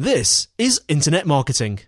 This is Internet Marketing.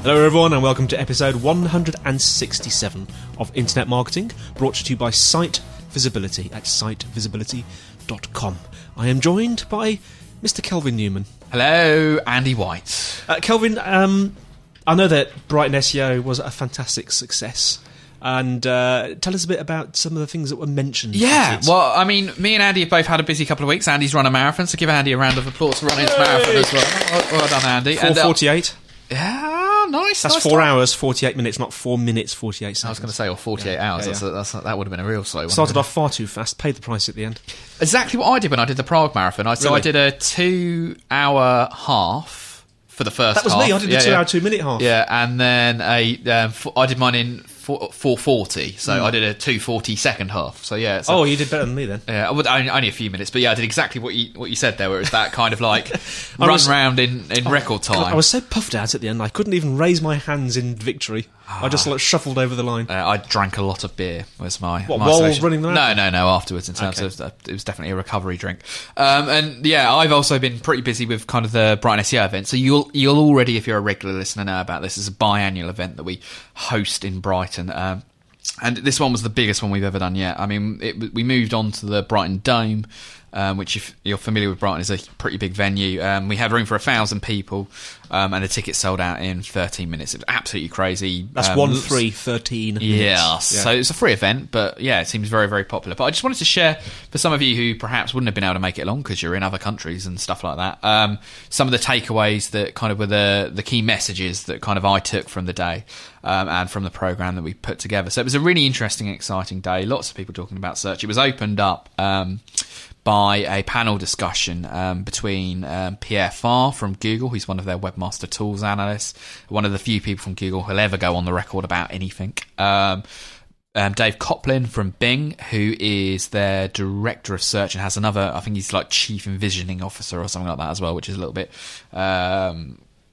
Hello everyone and welcome to episode 167 of Internet Marketing, brought to you by Site Visibility at sitevisibility.com. I am joined by Mr. Kelvin Newman. Hello, Andy White. Kelvin, I know that Brighton SEO was a fantastic success, and tell us a bit about some of the things that were mentioned. Yeah, well, I mean, me and Andy have both had a busy couple of weeks. Andy's run a marathon, so give Andy a round of applause for running his marathon as well. Well done, Andy. 4:48. Yeah, nice. That's nice 4 hours, 48 minutes, not 4 minutes, 48 seconds. I was going to say, or 48 hours. Yeah. That would have been a real slow one. Started off far too fast, paid the price at the end. Exactly what I did when I did the Prague Marathon. So I did a 2 hour half. For the first half. That was half. Me. I did the 2 hour, 2 minute half. Yeah, and then I did mine in 4:40. So I did a 2:40 second half. So yeah. So, you did better than me then. Yeah, only a few minutes, but yeah, I did exactly what you said there, where it was that kind of like round in record time. God, I was so puffed out at the end, I couldn't even raise my hands in victory. I just shuffled over the line. I drank a lot of beer. Was my while running around? No. Afterwards, in terms of it was definitely a recovery drink. And yeah, I've also been pretty busy with kind of the Brighton SEO event. So you'll already, if you're a regular listener, know about this. It's a biannual event that we host in Brighton. And this one was the biggest one we've ever done yet. I mean, we moved on to the Brighton Dome, which, if you're familiar with Brighton, is a pretty big venue. We had room for 1,000 people, and the tickets sold out in 13 minutes. It was absolutely crazy. That's 13 minutes. Yeah, so it's a free event, but yeah, it seems very, very popular. But I just wanted to share, for some of you who perhaps wouldn't have been able to make it along because you're in other countries and stuff like that, some of the takeaways that kind of were the key messages that kind of I took from the day. And from the programme that we put together. So it was a really interesting, exciting day. Lots of people talking about search. It was opened up by a panel discussion between Pierre Farr from Google, who's one of their webmaster tools analysts, one of the few people from Google who'll ever go on the record about anything. Dave Coplin from Bing, who is their director of search and has another, I think he's like chief envisioning officer or something like that as well, which is a little bit...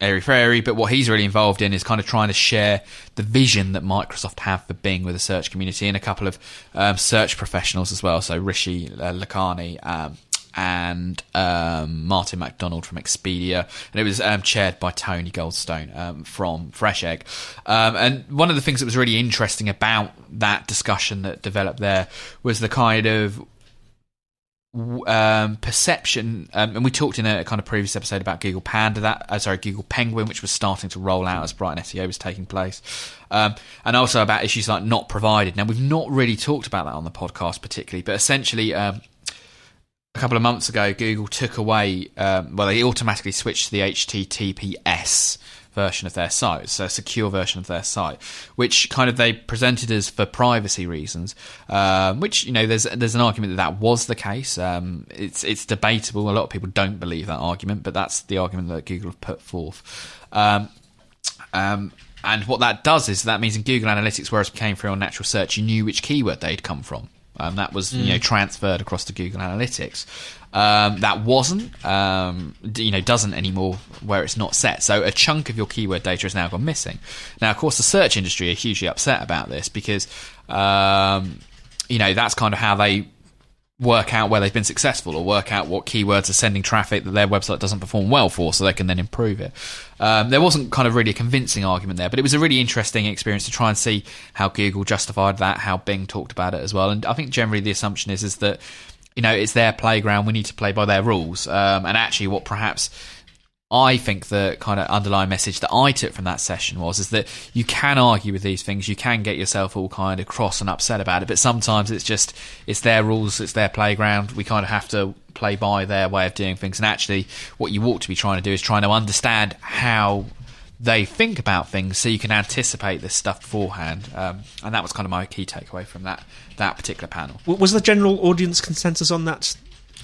airy fairy, but what he's really involved in is kind of trying to share the vision that Microsoft have for Bing with the search community, and a couple of search professionals as well. So Rishi Lakhani and Martin McDonald from Expedia, and it was chaired by Tony Goldstone from Fresh Egg. And one of the things that was really interesting about that discussion that developed there was the kind of perception, and we talked in a kind of previous episode about Google Penguin, which was starting to roll out as Brighton SEO was taking place, and also about issues like not provided. Now, we've not really talked about that on the podcast particularly, but essentially a couple of months ago, Google took away they automatically switched to the HTTPS version of their site, so a secure version of their site, which kind of they presented as for privacy reasons, which, you know, there's an argument that was the case. It's debatable. A lot of people don't believe that argument, but that's the argument that Google have put forth. And what that does is that means in Google Analytics, whereas it came through on natural search, you knew which keyword they'd come from. That was, transferred across to Google Analytics. That wasn't, doesn't anymore where it's not set. So a chunk of your keyword data has now gone missing. Now, of course, the search industry are hugely upset about this because, that's kind of how they work out where they've been successful or work out what keywords are sending traffic that their website doesn't perform well for, so they can then improve it. There wasn't kind of really a convincing argument there, but it was a really interesting experience to try and see how Google justified that, how Bing talked about it as well. And I think generally the assumption is that, you know, it's their playground, we need to play by their rules. And actually what perhaps I think the kind of underlying message that I took from that session is that you can argue with these things, you can get yourself all kind of cross and upset about it, but sometimes it's just, it's their rules, it's their playground, we kind of have to play by their way of doing things. And actually what you ought to be trying to do is trying to understand how they think about things so you can anticipate this stuff beforehand. And that was kind of my key takeaway from that particular panel. Was the general audience consensus on that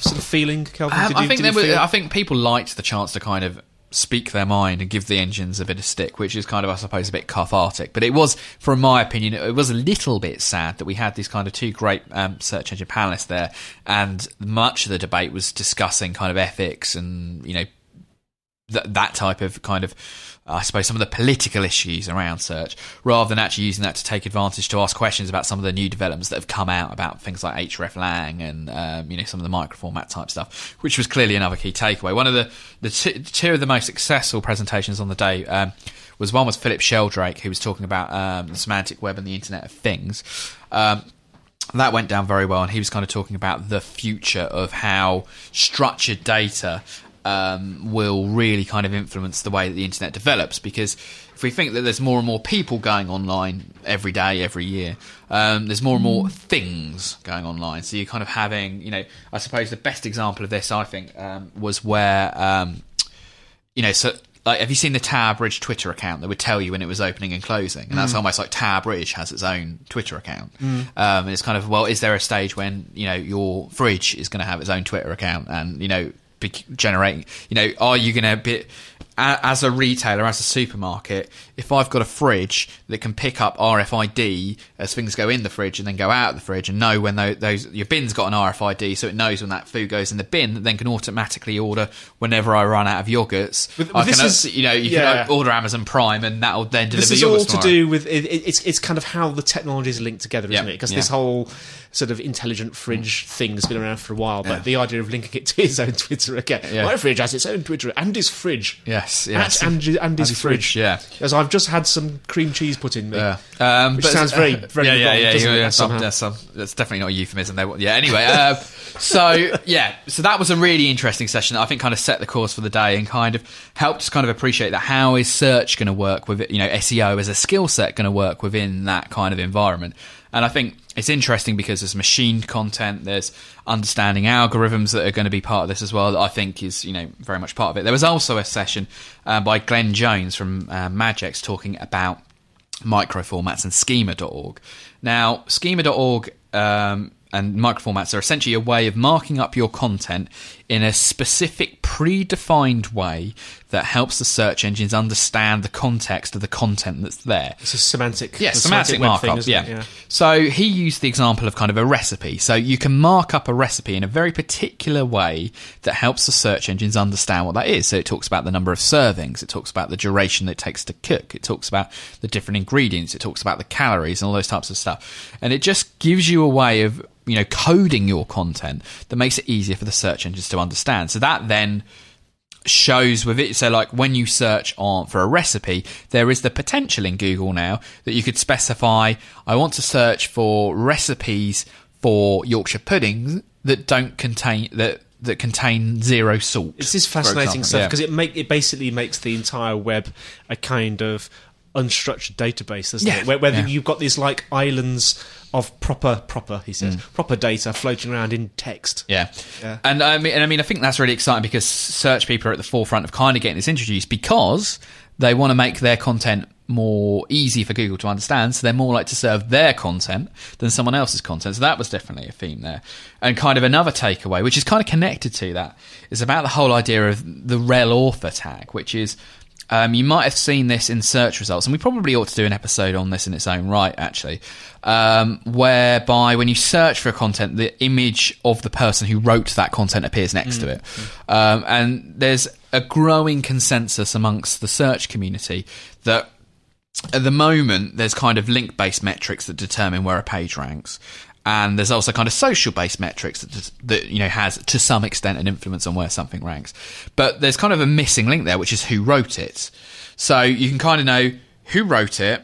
sort of feeling, Kelvin? I think people liked the chance to kind of speak their mind and give the engines a bit of stick, which is kind of, I suppose, a bit cathartic. But it was, from my opinion, it was a little bit sad that we had these kind of two great search engine panelists there, and much of the debate was discussing kind of ethics and, you know, that type of kind of, I suppose, some of the political issues around search, rather than actually using that to take advantage to ask questions about some of the new developments that have come out about things like hreflang and you know, some of the microformat type stuff, which was clearly another key takeaway. One of the two of the most successful presentations on the day was Philip Sheldrake, who was talking about the semantic web and the Internet of Things. That went down very well, and he was kind of talking about the future of how structured data will really kind of influence the way that the internet develops, because if we think that there's more and more people going online every day, every year, there's more and more things going online. So you're kind of having, you know, I suppose the best example of this, I think, was where, you know, so like, have you seen the Tower Bridge Twitter account that would tell you when it was opening and closing? And that's almost like Tower Bridge has its own Twitter account. And it's kind of, well, is there a stage when, you know, your fridge is going to have its own Twitter account and, you know, generating, you know, are you going to be, as a retailer, as a supermarket, if I've got a fridge that can pick up RFID as things go in the fridge and then go out of the fridge and know when those, your bin's got an RFID, so it knows when that food goes in the bin, that then can automatically order whenever I run out of yogurts. You can order Amazon Prime and that'll then deliver yogurts. This is all to do with, it's kind of how the technology is linked together, isn't it? Because this whole sort of intelligent fridge thing has been around for a while, but the idea of linking it to his own Twitter account. Yeah. My fridge has its own Twitter, Andy's fridge. Yes. Andy's fridge. Yeah. As I've just had some cream cheese put in me. Yeah. Which sounds very, very that's definitely not a euphemism. Anyway. So that was a really interesting session that I think kind of set the course for the day and kind of helped us kind of appreciate that how is search going to work with it, you know, SEO as a skill set going to work within that kind of environment. And I think it's interesting because there's machined content, there's understanding algorithms that are going to be part of this as well, that I think is, you know, very much part of it. There was also a session by Glenn Jones from Magix talking about microformats and schema.org. Now, schema.org and microformats are essentially a way of marking up your content in a specific predefined way that helps the search engines understand the context of the content that's there. It's a semantic markup thing, isn't it? Yeah. So he used the example of kind of a recipe. So you can mark up a recipe in a very particular way that helps the search engines understand what that is. So it talks about the number of servings, it talks about the duration that it takes to cook, it talks about the different ingredients, it talks about the calories and all those types of stuff. And it just gives you a way of, you know, coding your content that makes it easier for the search engines to understand. So that then shows with it. So like when you search on for a recipe, there is the potential in Google now that you could specify, I want to search for recipes for Yorkshire puddings that don't contain that contain zero salt. This is fascinating stuff because it basically makes the entire web a kind of unstructured database, doesn't it? Where you've got these like islands of proper data floating around in text. Yeah. And I mean, I think that's really exciting because search people are at the forefront of kind of getting this introduced because they want to make their content more easy for Google to understand, so they're more likely to serve their content than someone else's content. So that was definitely a theme there. And kind of another takeaway, which is kind of connected to that, is about the whole idea of the rel author tag, which is, you might have seen this in search results, and we probably ought to do an episode on this in its own right, actually, whereby when you search for a content, the image of the person who wrote that content appears next to it. And there's a growing consensus amongst the search community that at the moment there's kind of link-based metrics that determine where a page ranks. And there's also kind of social-based metrics that you know, has to some extent an influence on where something ranks. But there's kind of a missing link there, which is who wrote it. So you can kind of know who wrote it,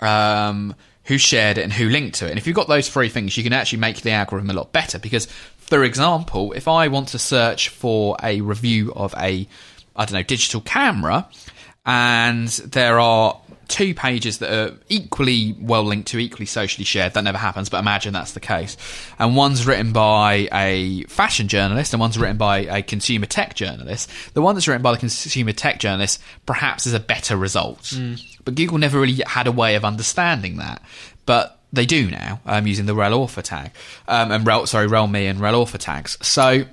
who shared it, and who linked to it. And if you've got those three things, you can actually make the algorithm a lot better. Because, for example, if I want to search for a review of a, I don't know, digital camera, and there are two pages that are equally well linked to, equally socially shared. That never happens, but imagine that's the case. And one's written by a fashion journalist and one's written by a consumer tech journalist. The one that's written by the consumer tech journalist perhaps is a better result. But Google never really had a way of understanding that. But they do now, using the rel author tag. Rel me and rel author tags. So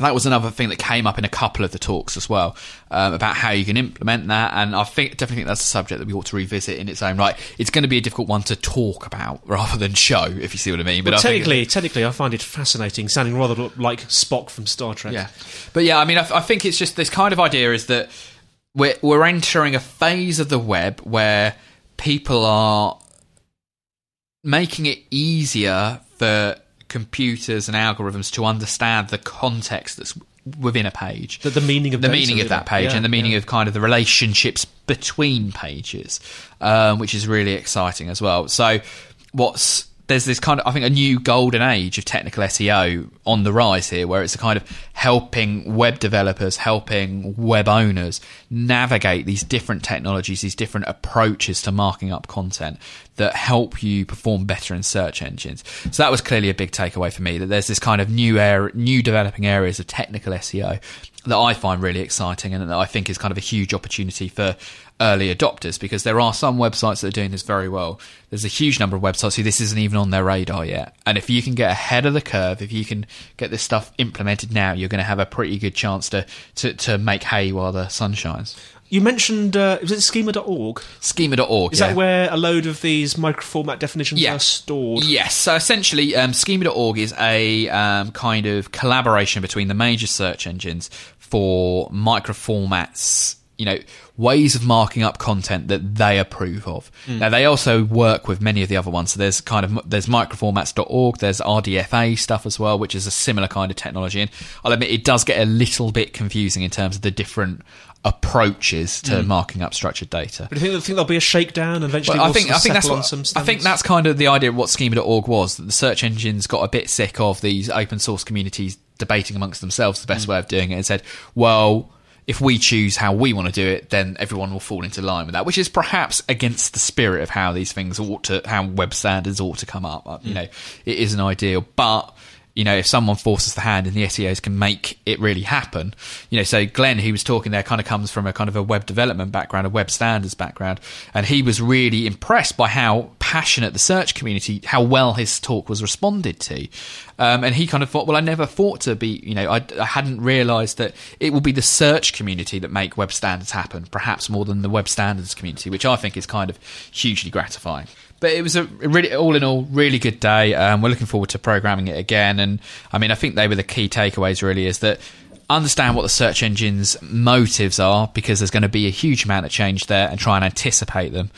that was another thing that came up in a couple of the talks as well, about how you can implement that. And I definitely think that's a subject that we ought to revisit in its own right. It's going to be a difficult one to talk about rather than show, if you see what I mean. But well, technically, I find it fascinating, sounding rather like Spock from Star Trek. Yeah, but yeah, I mean, I think it's just this kind of idea is that we're entering a phase of the web where people are making it easier for computers and algorithms to understand the context that's within a page, the meaning of that page, and the meaning of kind of the relationships between pages, which is really exciting as well. So there's this kind of, I think, a new golden age of technical SEO on the rise here, where it's a kind of helping web developers, helping web owners navigate these different technologies, these different approaches to marking up content that help you perform better in search engines. So that was clearly a big takeaway for me, that there's this kind of new developing areas of technical SEO that I find really exciting and that I think is kind of a huge opportunity for early adopters, because there are some websites that are doing this very well. There's a huge number of websites who this isn't even on their radar yet. And if you can get ahead of the curve, if you can get this stuff implemented now, you're going to have a pretty good chance to make hay while the sun shines. You mentioned, was it schema.org? Schema.org, Is that where a load of these microformat definitions are stored? Yes. So essentially, schema.org is a kind of collaboration between the major search engines for microformats, you know, ways of marking up content that they approve of. Now, they also work with many of the other ones. So there's microformats.org, there's RDFA stuff as well, which is a similar kind of technology. And I'll admit, it does get a little bit confusing in terms of the different approaches to marking up structured data. But do you think there'll be a shakedown and eventually I think that's kind of the idea of what schema.org was, that the search engines got a bit sick of these open source communities debating amongst themselves the best way of doing it and said, well, if we choose how we want to do it, then everyone will fall into line with that, which is perhaps against the spirit of how these things how web standards ought to come up. You know, it isn't ideal, but you know, if someone forces the hand and the SEOs can make it really happen, you know, so Glenn, who was talking there, kind of comes from a kind of a web development background, a web standards background, and he was really impressed by how passionate the search community, how well his talk was responded to. And he kind of thought, well, I never thought to be, you know, I hadn't realised that it will be the search community that make web standards happen, perhaps more than the web standards community, which I think is kind of hugely gratifying. But it was a really, all in all, really good day. We're looking forward to programming it again. And I mean, I think they were the key takeaways really, is that understand what the search engines' motives are, because there's going to be a huge amount of change there, and try and anticipate them.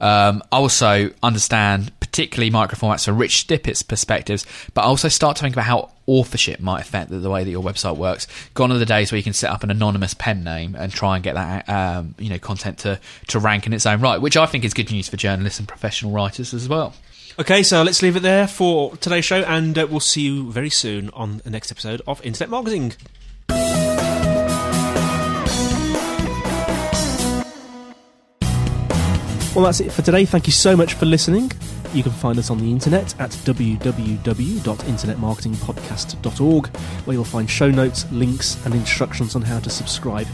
Also understand particularly microformats from Rich Stippett's perspectives, but also start to think about how authorship might affect the way that your website works. Gone are the days where you can set up an anonymous pen name and try and get that you know, content to rank in its own right, which I think is good news for journalists and professional writers as well. Okay, so let's leave it there for today's show, and we'll see you very soon on the next episode of Internet Marketing. Well, that's it for today. Thank you so much for listening. You can find us on the internet at www.internetmarketingpodcast.org, where you'll find show notes, links, and instructions on how to subscribe.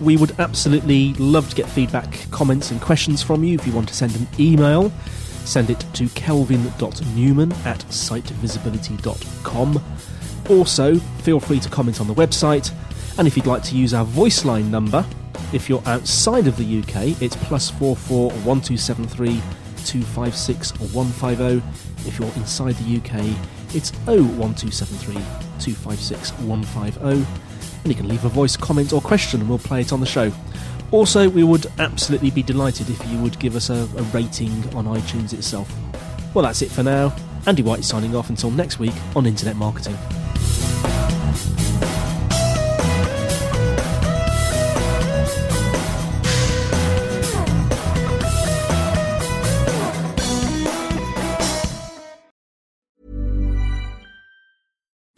We would absolutely love to get feedback, comments, and questions from you. If you want to send an email, send it to kelvin.newman@sitevisibility.com. Also, feel free to comment on the website. And if you'd like to use our voice line number, if you're outside of the UK, it's +44 1273 256 150. If you're inside the UK, it's 01273 256 150. And you can leave a voice comment or question and we'll play it on the show. Also, we would absolutely be delighted if you would give us a rating on iTunes itself. Well, that's it for now. Andy White signing off until next week on Internet Marketing.